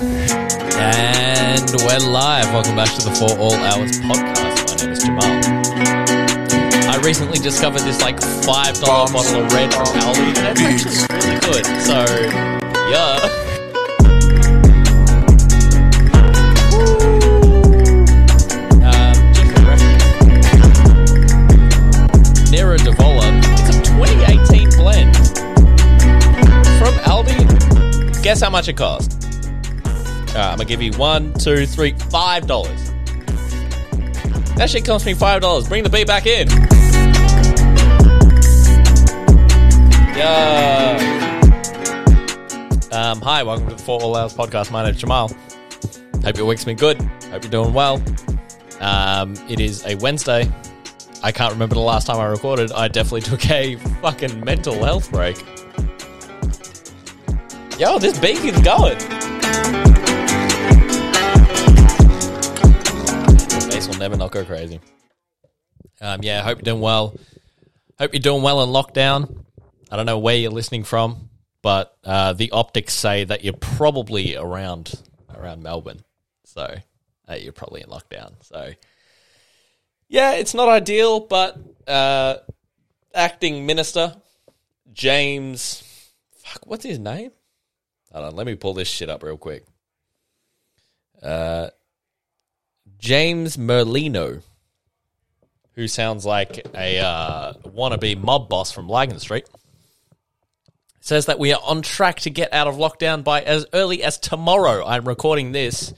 And we're live. Welcome back to the For All Hours podcast. My name is Jamal. I recently discovered this like $5 bottle of red from Aldi. And it's actually really good. So, yeah. Nera D'Avola. It's a 2018 blend from Aldi. Guess how much it cost? Alright, I'm gonna give you $5. That shit cost me $5. Bring the B back in. Yeah. Hi, welcome to the For All Hours podcast. My name's Jamal. Hope your week's been good. Hope you're doing well. It is a Wednesday. I can't remember the last time I recorded. I definitely took a fucking mental health break. Yo, this beat is going. The bass will never not go crazy. Yeah, hope you're doing well. Hope you're doing well in lockdown. I don't know where you're listening from, but the optics say that you're probably around Melbourne. So you're probably in lockdown. So... yeah, it's not ideal, but acting minister, James... fuck, what's his name? Hold on, let me pull this shit up real quick. James Merlino, who sounds like a wannabe mob boss from Lygon Street, says that we are on track to get out of lockdown by as early as tomorrow. I'm recording this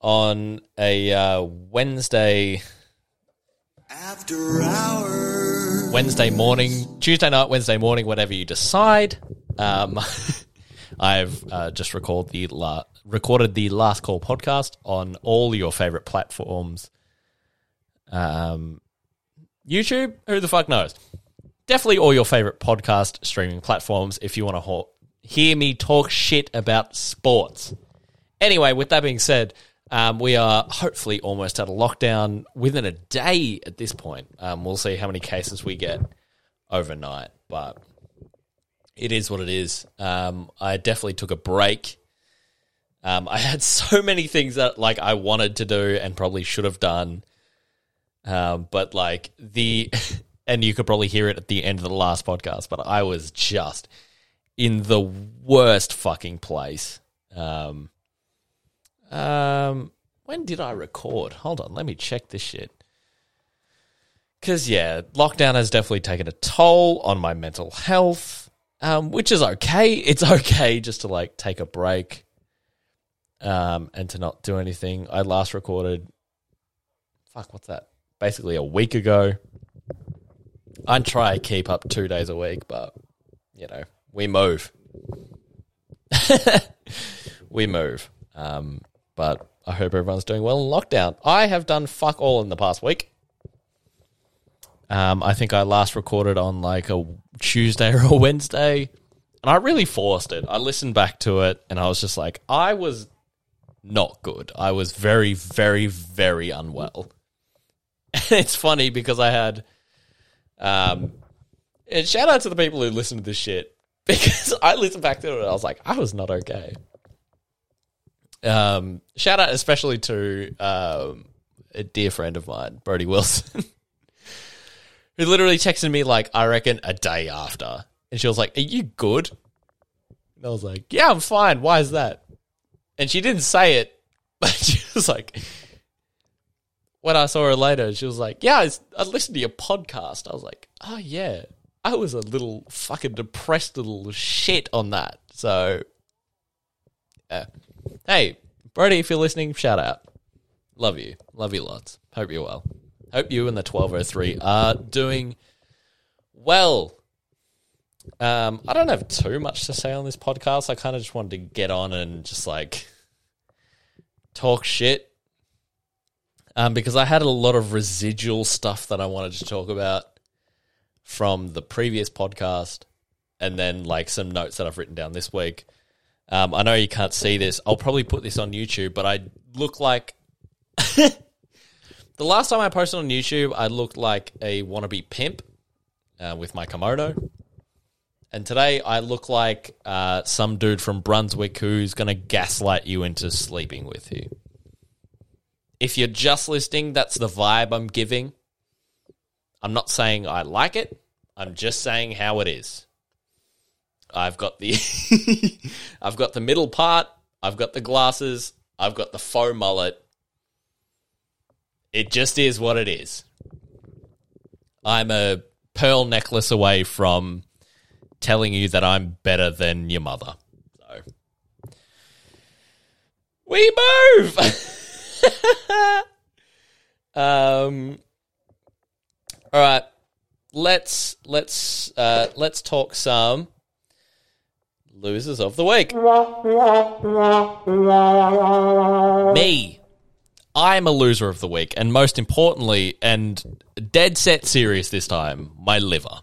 on a Wednesday... after hours. Wednesday morning, Tuesday night, Wednesday morning, whatever you decide. I've just recorded the Last Call podcast on all your favorite platforms. YouTube, who the fuck knows? Definitely all your favorite podcast streaming platforms if you want to hear me talk shit about sports. Anyway, with that being said... we are hopefully almost out of lockdown within a day at this point. We'll see how many cases we get overnight, but it is what it is. I definitely took a break. I had so many things that like I wanted to do and probably should have done, but like and you could probably hear it at the end of the last podcast, but I was just in the worst fucking place. When did I record? Hold on, let me check this shit. Because, yeah, lockdown has definitely taken a toll on my mental health, which is okay. It's okay just to, like, take a break and to not do anything. I last recorded, basically a week ago. I try to keep up 2 days a week, but, you know, we move. We move. But I hope everyone's doing well in lockdown. I have done fuck all in the past week. I think I last recorded on like a Tuesday or a Wednesday, and I really forced it. I listened back to it, and I was just like, I was not good. I was very, very, very unwell. And it's funny because I had... and shout out to the people who listened to this shit, because I listened back to it, and I was like, I was not okay. Shout out especially to a dear friend of mine, Brody Wilson, who literally texted me like, I reckon a day after, and she was like, "Are you good?" And I was like, "Yeah, I'm fine. Why is that?" And she didn't say it, but she was like, when I saw her later, she was like, "Yeah, I listened to your podcast." I was like, "Oh yeah, I was a little fucking depressed little shit on that." So, yeah. Hey, Brody, if you're listening, shout out. Love you. Love you lots. Hope you're well. Hope you and the 1203 are doing well. I don't have too much to say on this podcast. I kind of just wanted to get on and just, like, talk shit. Because I had a lot of residual stuff that I wanted to talk about from the previous podcast and then, like, some notes that I've written down this week. I know you can't see this. I'll probably put this on YouTube, but I look like... the last time I posted on YouTube, I looked like a wannabe pimp with my kimono. And today I look like some dude from Brunswick who's going to gaslight you into sleeping with you. If you're just listening, that's the vibe I'm giving. I'm not saying I like it. I'm just saying how it is. I've got the I've got the middle part. I've got the glasses. I've got the faux mullet. It just is what it is. I'm a pearl necklace away from telling you that I'm better than your mother. So we move. All right. Let's talk some losers of the week. Me. I'm a loser of the week, and most importantly, and dead set serious this time, my liver.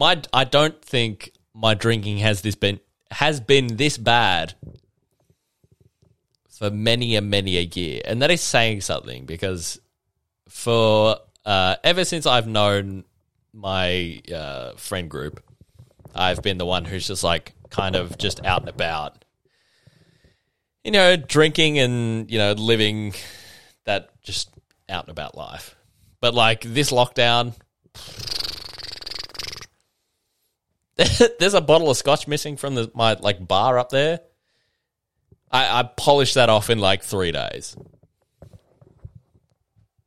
I don't think my drinking has been this bad for many a year, and that is saying something because for ever since I've known my friend group, I've been the one who's just like kind of just out and about, you know, drinking and, you know, living that just out and about life. But like this lockdown. There's a bottle of scotch missing from my like bar up there. I polished that off in like 3 days.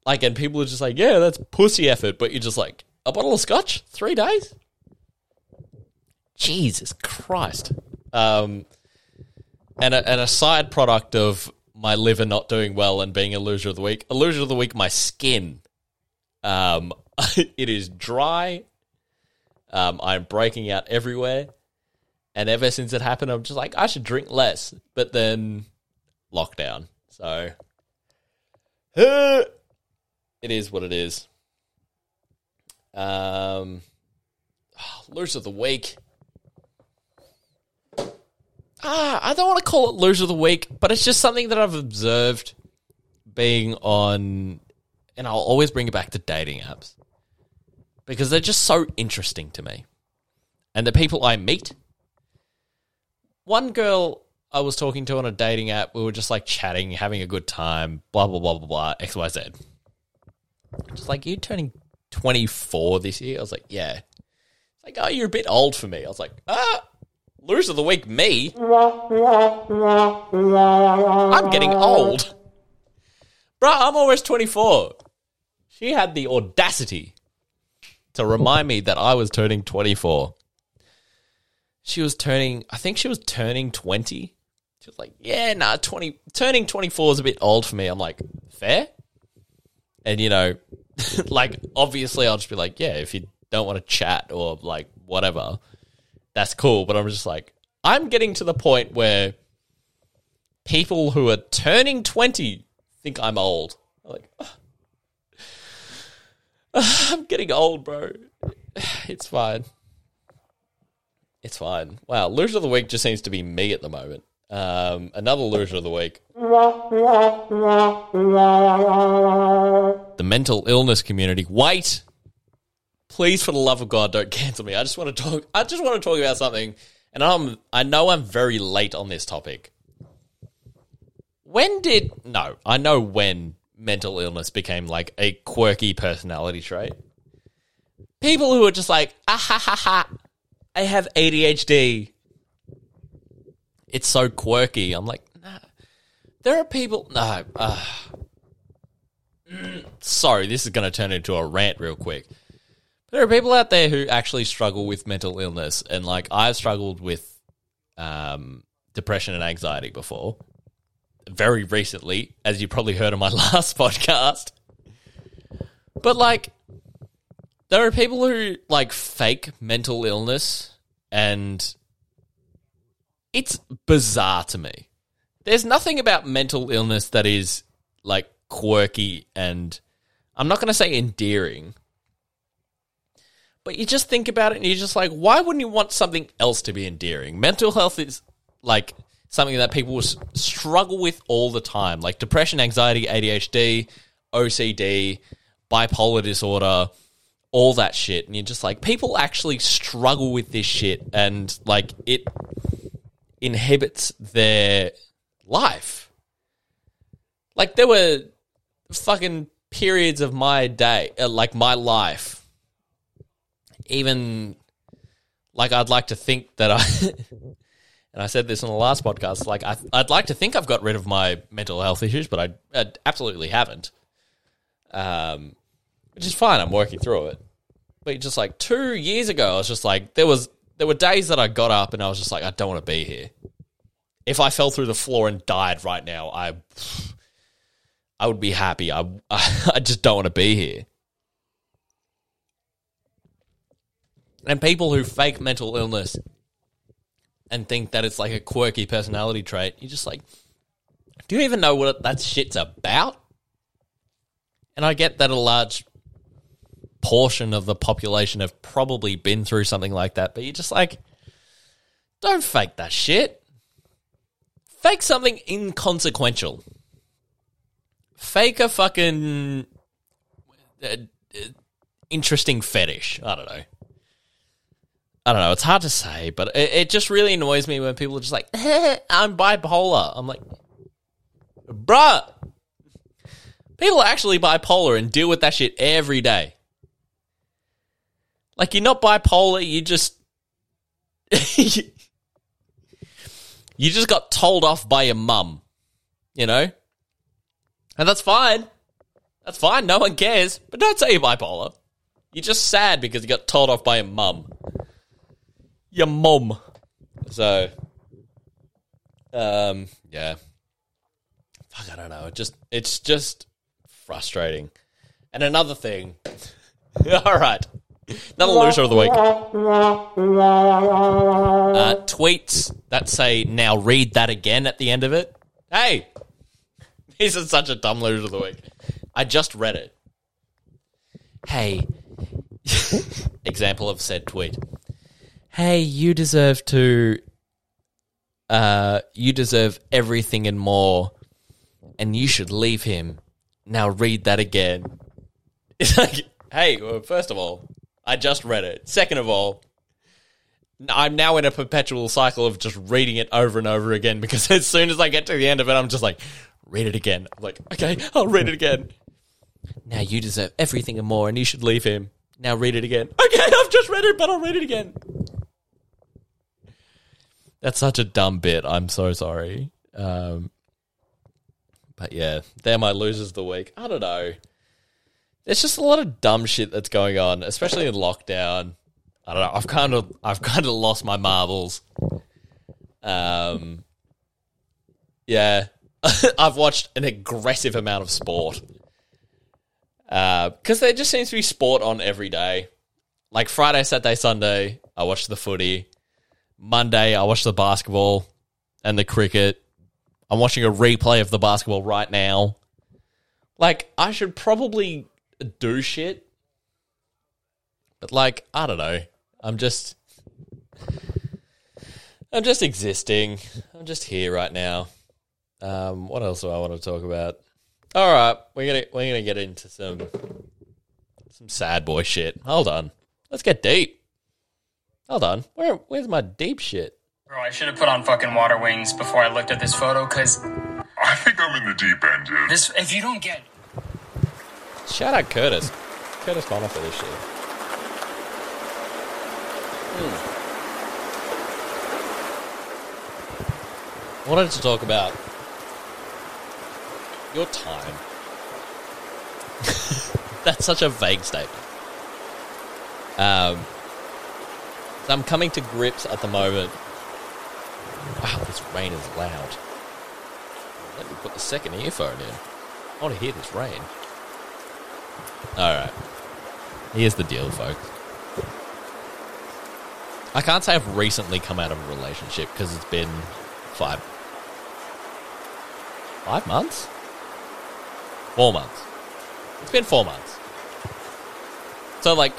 Like, and people are just like, yeah, that's pussy effort. But you're just like, a bottle of scotch? 3 days? Jesus Christ. And a side product of my liver not doing well and being a loser of the week. A loser of the week, my skin. It is dry. I'm breaking out everywhere, and ever since it happened, I'm just like, I should drink less. But then lockdown, so it is what it is. Loser of the week. I don't want to call it loser of the week, but it's just something that I've observed being on, and I'll always bring it back to dating apps. Because they're just so interesting to me. And the people I meet. One girl I was talking to on a dating app, we were just like chatting, having a good time, blah, blah, blah, blah, blah, XYZ. Just like, you turning 24 this year? I was like, yeah. It's like, oh, you're a bit old for me. I was like, loser of the week, me? I'm getting old. Bro, I'm almost 24. She had the audacity to remind me that I was turning 24. I think she was turning 20. She was like, yeah, nah, turning 24 is a bit old for me. I'm like, fair? And, you know, like, obviously I'll just be like, yeah, if you don't want to chat or, like, whatever, that's cool. But I'm just like, I'm getting to the point where people who are turning 20 think I'm old. I'm like, oh. I'm getting old, bro. It's fine. It's fine. Wow, loser of the week just seems to be me at the moment. Another loser of the week. The mental illness community. Wait. Please, for the love of God, don't cancel me. I just want to talk about something, and I know I'm very late on this topic. I know when mental illness became like a quirky personality trait. People who are just like, ah ha ha ha, I have ADHD. It's so quirky. I'm like, nah. There are people. No. Sorry, this is going to turn into a rant real quick. There are people out there who actually struggle with mental illness, and like I've struggled with depression and anxiety before. Very recently, as you probably heard on my last podcast. But, like, there are people who, like, fake mental illness, and it's bizarre to me. There's nothing about mental illness that is, like, quirky and, I'm not going to say endearing, but you just think about it and you're just like, why wouldn't you want something else to be endearing? Mental health is, like, something that people struggle with all the time, like depression, anxiety, ADHD, OCD, bipolar disorder, all that shit. And you're just like, people actually struggle with this shit, and like it inhibits their life. Like there were fucking periods of my day, like my life, even like I'd like to think that I, and I said this on the last podcast, like I'd like to think I've got rid of my mental health issues, but I absolutely haven't. Which is fine. I'm working through it. But just like 2 years ago, I was just like, there were days that I got up and I was just like, I don't want to be here. If I fell through the floor and died right now, I would be happy. I just don't want to be here. And people who fake mental illness and think that it's like a quirky personality trait, you're just like, do you even know what that shit's about? And I get that a large portion of the population have probably been through something like that, but you're just like, don't fake that shit. Fake something inconsequential. Fake a fucking interesting fetish. I don't know. It's hard to say, but it just really annoys me when people are just like, I'm bipolar. I'm like, bruh. People are actually bipolar and deal with that shit every day. Like, you're not bipolar, you just... you just got told off by your mum, you know? And that's fine. That's fine, no one cares. But don't say you're bipolar. You're just sad because you got told off by your mum. Your mum. So, yeah. Fuck, I don't know. It's just... frustrating. And another thing. All right. Another loser of the week. Tweets that say, now read that again at the end of it. Hey, this is such a dumb loser of the week. I just read it. Hey. Example of said tweet. Hey, you deserve everything and more, and you should leave him. Now read that again. It's like, hey, well, first of all, I just read it. Second of all, I'm now in a perpetual cycle of just reading it over and over again, because as soon as I get to the end of it, I'm just like, read it again. I'm like, okay, I'll read it again. Now you deserve everything and more, and you should leave him. Now read it again. Okay, I've just read it, but I'll read it again. That's such a dumb bit. I'm so sorry. But yeah, they're my losers of the week. I don't know. There's just a lot of dumb shit that's going on, especially in lockdown. I don't know. I've kind of lost my marbles. Yeah, I've watched an aggressive amount of sport. Because there just seems to be sport on every day. Like Friday, Saturday, Sunday, I watched the footy. Monday, I watched the basketball and the cricket. I'm watching a replay of the basketball right now. Like, I should probably do shit. But, like, I don't know. I'm just existing. I'm just here right now. What else do I want to talk about? All right, we're gonna get into some sad boy shit. Hold on. Let's get deep. Hold on. Where's my deep shit? Bro, I should have put on fucking water wings before I looked at this photo, because... I think I'm in the deep end, dude. This, if you don't get... Shout out Curtis. Curtis Boniface for this shit. I wanted to talk about... your time. That's such a vague statement. So I'm coming to grips at the moment... Wow, this rain is loud. Let me put the second earphone in. I want to hear this rain. Alright. Here's the deal, folks. I can't say I've recently come out of a relationship, because it's been Five months? 4 months. It's been 4 months. So, like,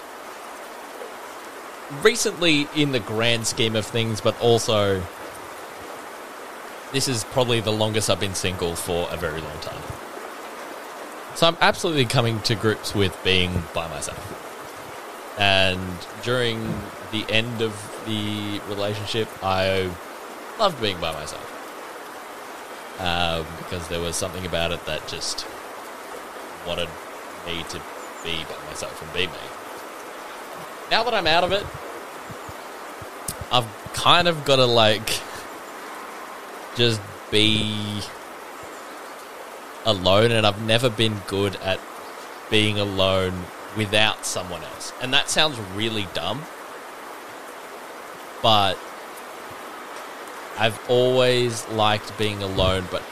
recently in the grand scheme of things, but also... this is probably the longest I've been single for a very long time. So I'm absolutely coming to grips with being by myself. And during the end of the relationship, I loved being by myself. Because there was something about it that just wanted me to be by myself and be me. Now that I'm out of it, I've kind of got to, like, just be alone, and I've never been good at being alone without someone else. And that sounds really dumb, but I've always liked being alone, but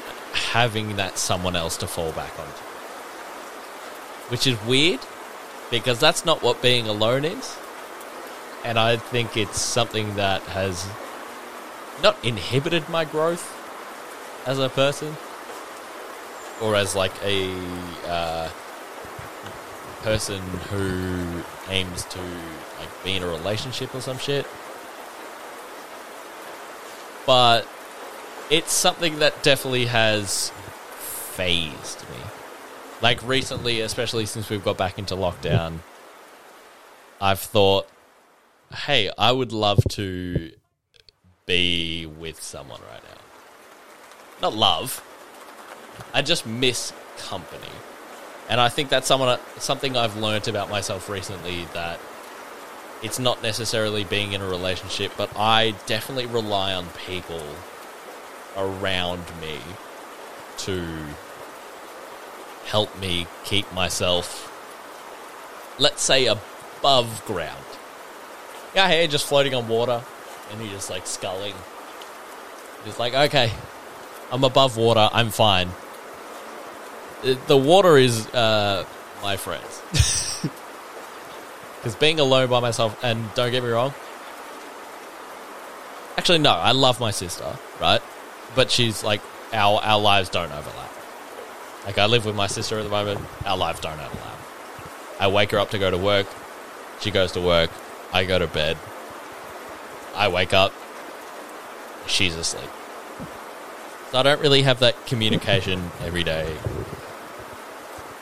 having that someone else to fall back on, which is weird because that's not what being alone is. And I think it's something that has not inhibited my growth as a person or as like a person who aims to like be in a relationship or some shit. But it's something that definitely has phased me. Like recently, especially since we've got back into lockdown, I've thought, hey, I would love to be with someone right now. Not love. I just miss company. And I think that's something I've learnt about myself recently, that it's not necessarily being in a relationship, but I definitely rely on people around me to help me keep myself, let's say, above ground. Yeah, here, just floating on water, and you're just, like, sculling. Just like, okay, I'm above water, I'm fine. The water is my friends. Because being alone by myself, and don't get me wrong, actually, no, I love my sister, right? But she's like, our lives don't overlap. Like, I live with my sister at the moment, our lives don't overlap. I wake her up to go to work, she goes to work, I go to bed, I wake up, she's asleep. So I don't really have that communication every day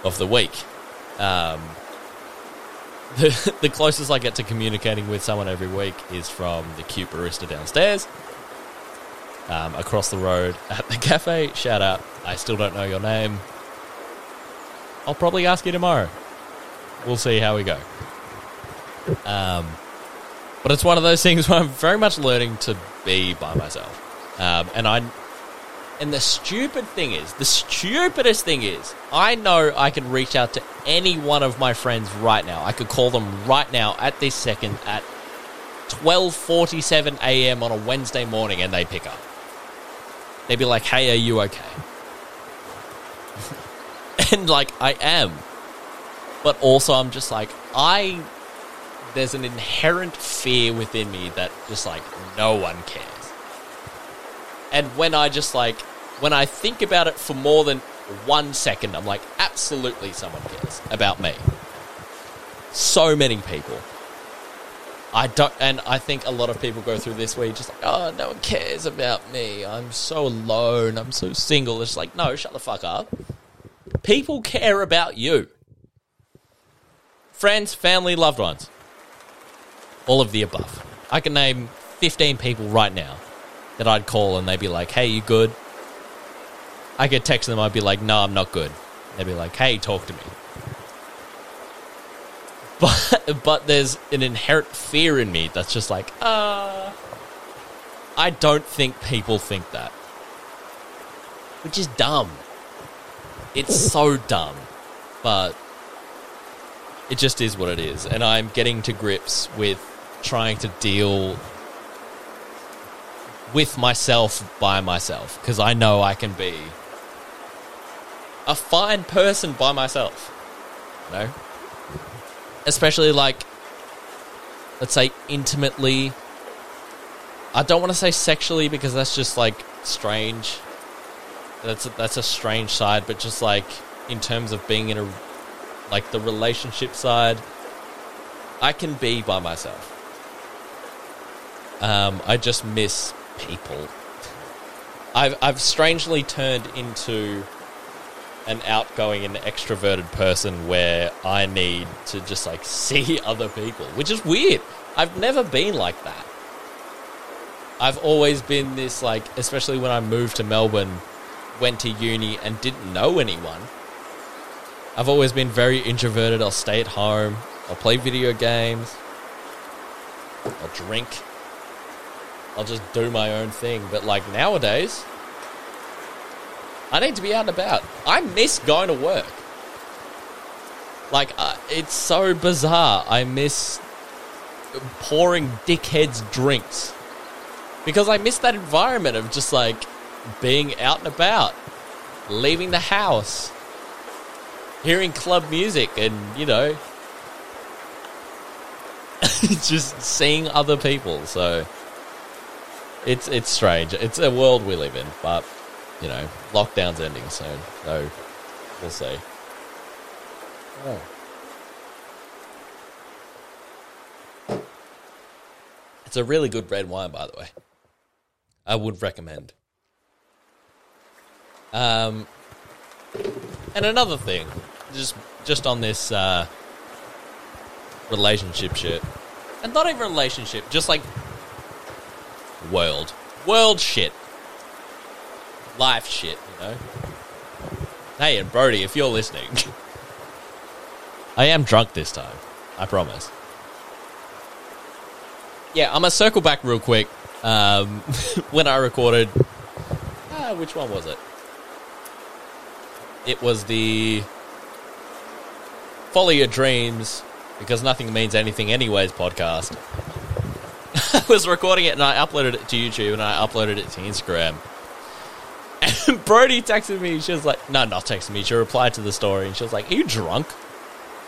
of the week. The closest I get to communicating with someone every week is from the cute barista downstairs, across the road at the cafe. Shout out. I still don't know your name. I'll probably ask you tomorrow. We'll see how we go. But it's one of those things where I'm very much learning to be by myself. And the stupidest thing is, I know I can reach out to any one of my friends right now. I could call them right now at this second at 12:47 a.m. on a Wednesday morning, and they pick up. They'd be like, hey, are you okay? And, like, I am. But also I'm just like, there's an inherent fear within me that just, like, no one cares. And when I think about it for more than 1 second, I'm like, absolutely someone cares about me. So many people. And I think a lot of people go through this where you're just like, oh, no one cares about me. I'm so alone. I'm so single. It's like, no, shut the fuck up. People care about you. Friends, family, loved ones. All of the above. I can name 15 people right now that I'd call and they'd be like, hey, you good? I could text them, I'd be like, no, I'm not good. They'd be like, hey, talk to me. But there's an inherent fear in me that's just like, I don't think people think that. Which is dumb. It's so dumb. But it just is what it is. And I'm getting to grips with trying to deal with myself by myself, because I know I can be a fine person by myself, you know? Especially, like, let's say intimately. I don't want to say sexually, because that's just, like, strange. That's a strange side, but just, like, in terms of being in a, like, the relationship side, I can be by myself. I just miss people. I've strangely turned into an outgoing and extroverted person where I need to just like see other people, which is weird. I've never been like that. I've always been this like, especially when I moved to Melbourne, went to uni and didn't know anyone. I've always been very introverted. I'll stay at home. I'll play video games. I'll drink. I'll just do my own thing. But like nowadays, I need to be out and about. I miss going to work. Like, it's so bizarre. I miss pouring dickheads drinks. Because I miss that environment of just like being out and about, leaving the house, hearing club music and, you know, just seeing other people. So it's strange. It's a world we live in, but, you know, lockdown's ending soon. So we'll see. Oh. It's a really good red wine, by the way. I would recommend. And another thing, just on this relationship shit, and not even relationship, just like world shit, life shit, you know. Hey, and Brody, if you're listening, I am drunk this time. I promise. Yeah, I'm gonna circle back real quick. When I recorded, which one was it? It was the Follow Your Dreams Because Nothing Means Anything Anyways podcast. I was recording it and I uploaded it to YouTube and I uploaded it to Instagram. And Brody texted me. She was like, no, not texted me. She replied to the story and she was like, are you drunk?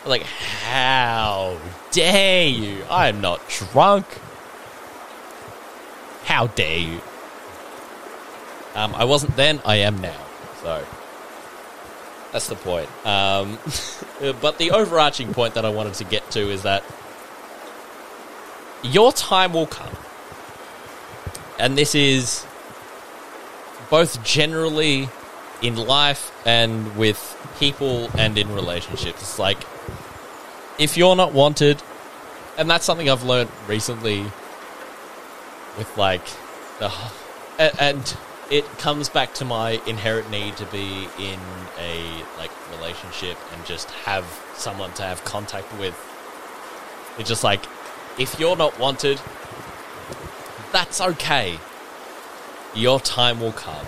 I'm like, how dare you? I am not drunk. How dare you? I wasn't then. I am now. So... that's the point. But the overarching point that I wanted to get to is that your time will come. And this is both generally in life and with people and in relationships. It's like, if you're not wanted, and that's something I've learned recently with like, and it comes back to my inherent need to be in a like relationship and just have someone to have contact with. It's just like, if you're not wanted, that's okay. Your time will come.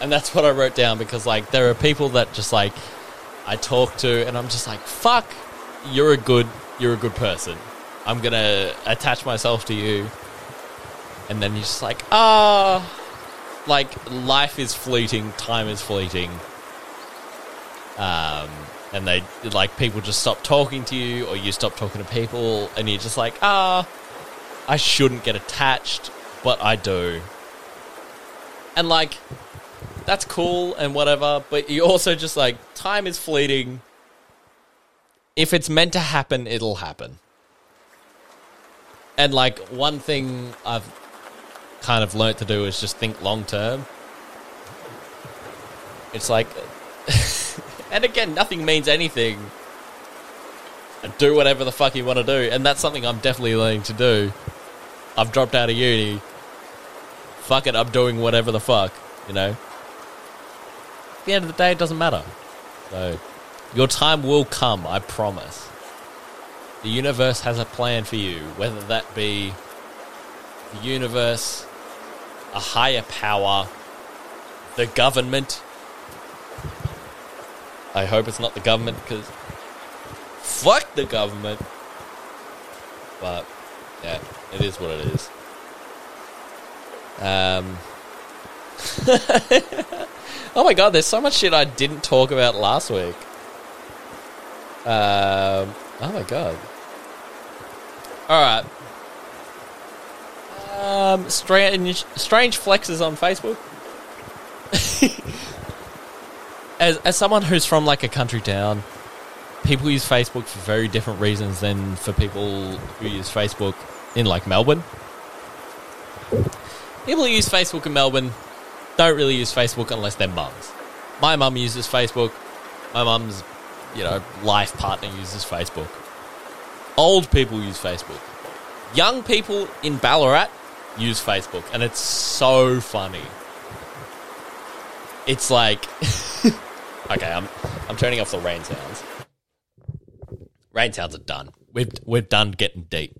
And that's what I wrote down, because like there are people that just like I talk to and I'm just like, fuck, you're a good person. I'm gonna attach myself to you. And then you're just like, ah. Like, life is fleeting, time is fleeting, and they, like, people just stop talking to you, or you stop talking to people, and you're just like, I shouldn't get attached, but I do. And, like, that's cool and whatever, but you also just, like, time is fleeting. If it's meant to happen, it'll happen. And, like, one thing I've kind of learnt to do is just think long term. It's like, and again, nothing means anything. Do whatever the fuck you want to do, and that's something I'm definitely learning to do. I've dropped out of uni. Fuck it, I'm doing whatever the fuck, you know. At the end of the day, it doesn't matter. So, your time will come, I promise. The universe has a plan for you, whether that be the universe, a higher power, the government. I hope it's not the government, because fuck the government. But yeah, it is what it is. Oh my god, there's so much shit I didn't talk about last week. Oh my god. Alright. Strange flexes on Facebook. As someone who's from like a country town, people use Facebook for very different reasons than for people who use Facebook in like Melbourne. People who use Facebook in Melbourne don't really use Facebook unless they're mums. My mum uses Facebook. My mum's, you know, life partner uses Facebook. Old people use Facebook. Young people in Ballarat use Facebook, and it's so funny. It's like, okay, I'm turning off the rain sounds. Rain sounds are done. We're done getting deep.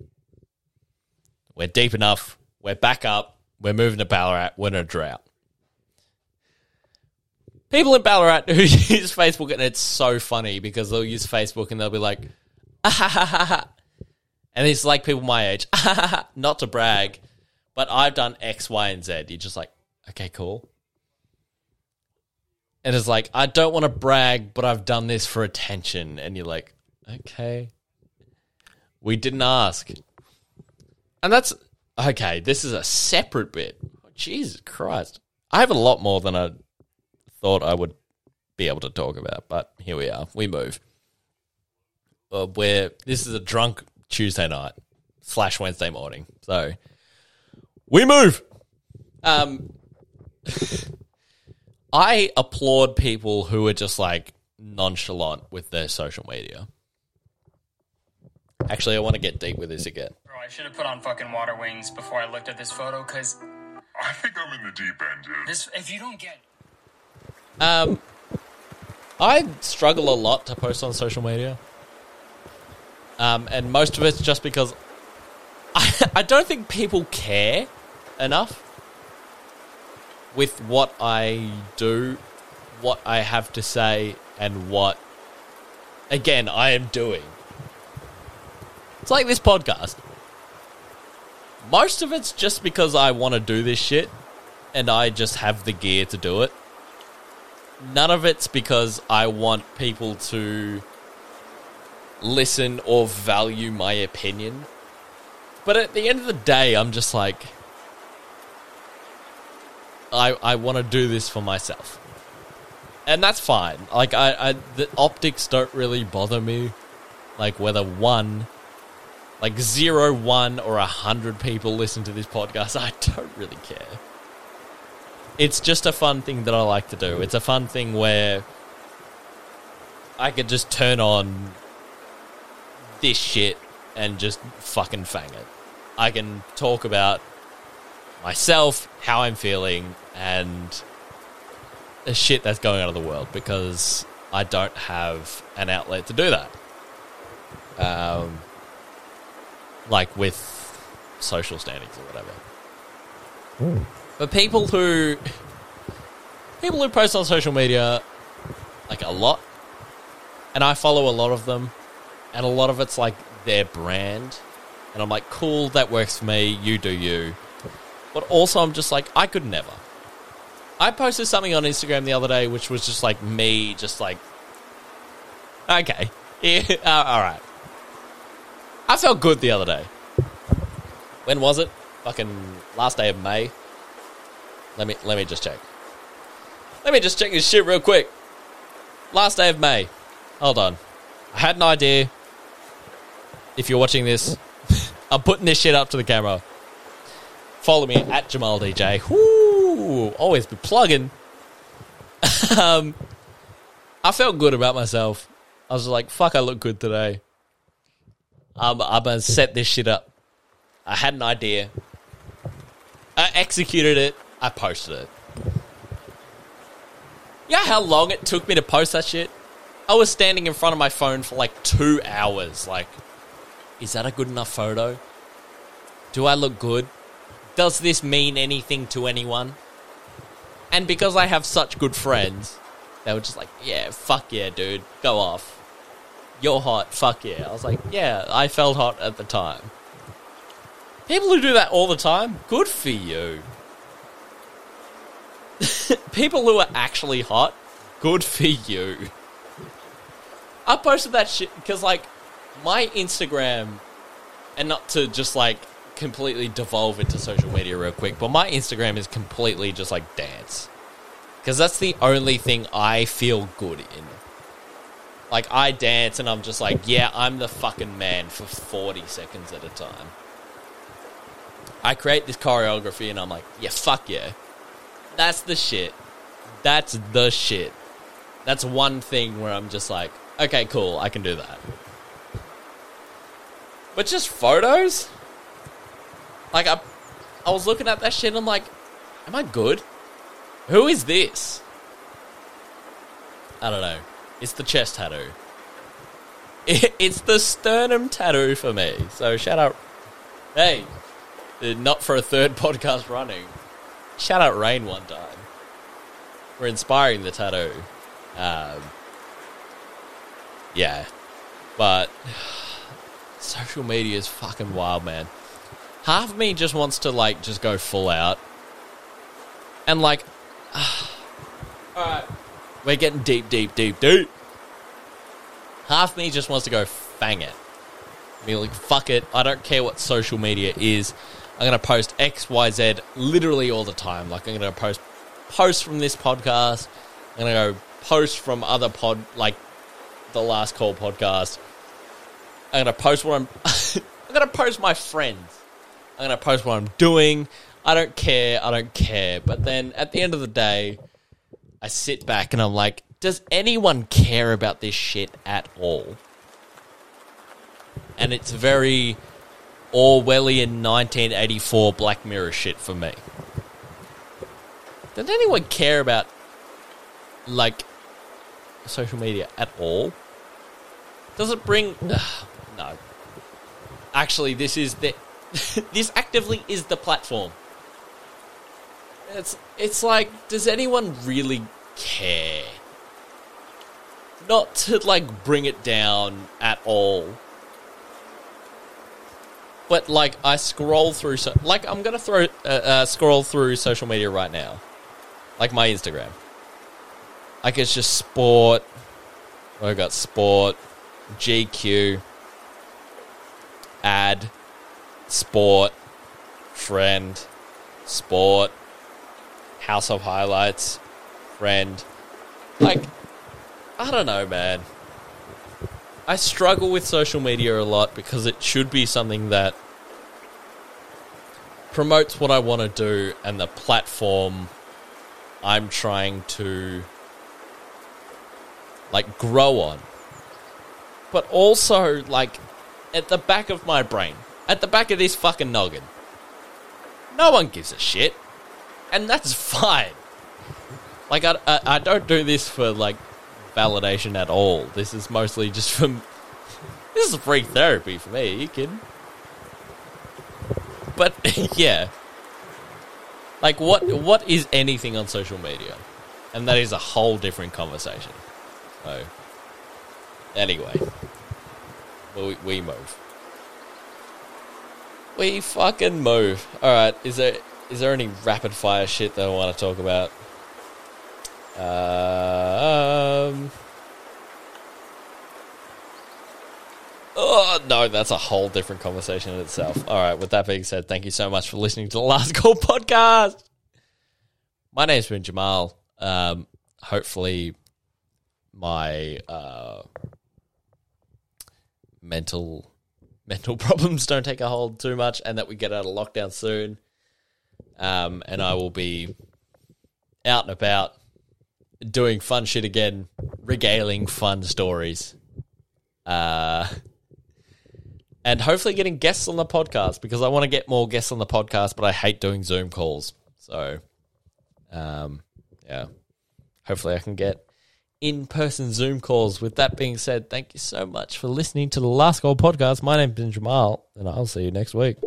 We're deep enough. We're back up. We're moving to Ballarat. We're in a drought. People in Ballarat who use Facebook, and it's so funny because they'll use Facebook and they'll be like, ah, ha, ha, ha, ha. And it's like people my age, ah, ha, ha, ha. Not to brag, but I've done X, Y, and Z. You're just like, okay, cool. And it's like, I don't want to brag, but I've done this for attention. And you're like, okay, we didn't ask. And that's, okay, this is a separate bit. Oh, Jesus Christ. I have a lot more than I thought I would be able to talk about, but here we are. We move. This is a drunk Tuesday night / Wednesday morning. So we move. I applaud people who are just like nonchalant with their social media. Actually, I want to get deep with this again. Bro, I should have put on fucking water wings before I looked at this photo because I think I'm in the deep end, dude. This, if you don't get... I struggle a lot to post on social media. And most of it's just because I don't think people care enough with what I do, what I have to say, and what, again, I am doing. It's like this podcast. Most of it's just because I want to do this shit and I just have the gear to do it. None of it's because I want people to listen or value my opinion. But at the end of the day, I'm just like, I want to do this for myself. And that's fine. Like, the optics don't really bother me. Like, whether 0, 1, or 100 people listen to this podcast, I don't really care. It's just a fun thing that I like to do. It's a fun thing where I could just turn on this shit and just fucking fang it. I can talk about myself, how I'm feeling, and the shit that's going on in the world because I don't have an outlet to do that. Like with social standings or whatever. But people who post on social media, like, a lot, and I follow a lot of them, and a lot of it's like their brand, and I'm like, cool, that works for me, you do you. But also I'm just like, I could never. I posted something on Instagram the other day which was just like me, just like, okay, yeah, alright. I felt good the other day. When was it? Fucking last day of May. Let me just check. Let me just check this shit real quick. Last day of May. Hold on. I had an idea. If you're watching this, I'm putting this shit up to the camera. Follow me at Jamal DJ. Woo! Always be plugging. I felt good about myself. I was like, fuck, I look good today. I'm going to set this shit up. I had an idea. I executed it. I posted it. You know how long it took me to post that shit? I was standing in front of my phone for like 2 hours. Like, is that a good enough photo? Do I look good? Does this mean anything to anyone? And because I have such good friends, they were just like, yeah, fuck yeah, dude, go off. You're hot, fuck yeah. I was like, yeah, I felt hot at the time. People who do that all the time, good for you. People who are actually hot, good for you. I posted that shit because, like, my Instagram, and not to just, like, completely devolve into social media real quick, but my Instagram is completely just, like, dance. Because that's the only thing I feel good in. Like, I dance and I'm just like, yeah, I'm the fucking man for 40 seconds at a time. I create this choreography and I'm like, yeah, fuck yeah. That's the shit. That's one thing where I'm just like, okay, cool, I can do that. But just photos? Like, I was looking at that shit and I'm like, am I good? Who is this? I don't know. It's the chest tattoo. It's the sternum tattoo for me. So shout out. Hey, not for a third podcast running. Shout out Rain one time. We're inspiring the tattoo. Yeah. But social media is fucking wild, man. Half of me just wants to, like, just go full out. And, like, alright, we're getting deep. Half of me just wants to go fang it. Be like, fuck it, I don't care what social media is. I'm going to post X, Y, Z literally all the time. Like, I'm going to post from this podcast. I'm going to go post from other like, the Last Call podcast. I'm going to post what I'm... I'm going to post my friends. I'm going to post what I'm doing. I don't care. But then at the end of the day, I sit back and I'm like, does anyone care about this shit at all? And it's very Orwellian 1984 Black Mirror shit for me. Does anyone care about, like, social media at all? Does it bring... no. Actually, this is the... this actively is the platform. It's like, does anyone really care? Not to, like, bring it down at all. But, like, I scroll through... like, I'm going to scroll through social media right now. Like, my Instagram. Like, it's just sport. I got sport. GQ. Ad. Sport. Friend. Sport. House of Highlights. Friend. Like, I don't know, man. I struggle with social media a lot because it should be something that promotes what I want to do and the platform I'm trying to, like, grow on. But also, like, at the back of my brain, at the back of this fucking noggin, no one gives a shit. And that's fine. Like, I don't do this for, like, validation at all. This is mostly just from... this is free therapy for me, are you kidding? But, yeah. Like, what is anything on social media? And that is a whole different conversation. So, anyway. We move. We fucking move. Alright, is there any rapid fire shit that I want to talk about? Oh, no, that's a whole different conversation in itself. All right, with that being said, thank you so much for listening to the Last Call podcast. My name's been Jamal. Hopefully my mental problems don't take a hold too much and that we get out of lockdown soon. And I will be out and about doing fun shit again, regaling fun stories, and hopefully getting guests on the podcast because I want to get more guests on the podcast, but I hate doing Zoom calls. So, yeah, hopefully I can get in-person Zoom calls. With that being said, thank you so much for listening to the Last Call podcast. My name's Ben Jamal, and I'll see you next week.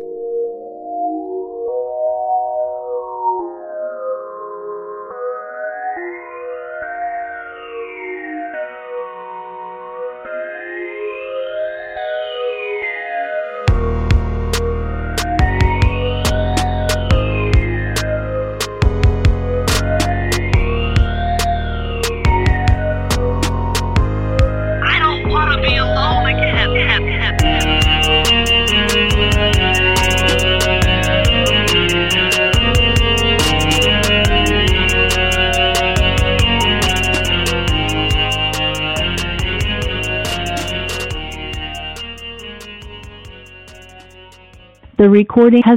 The recording has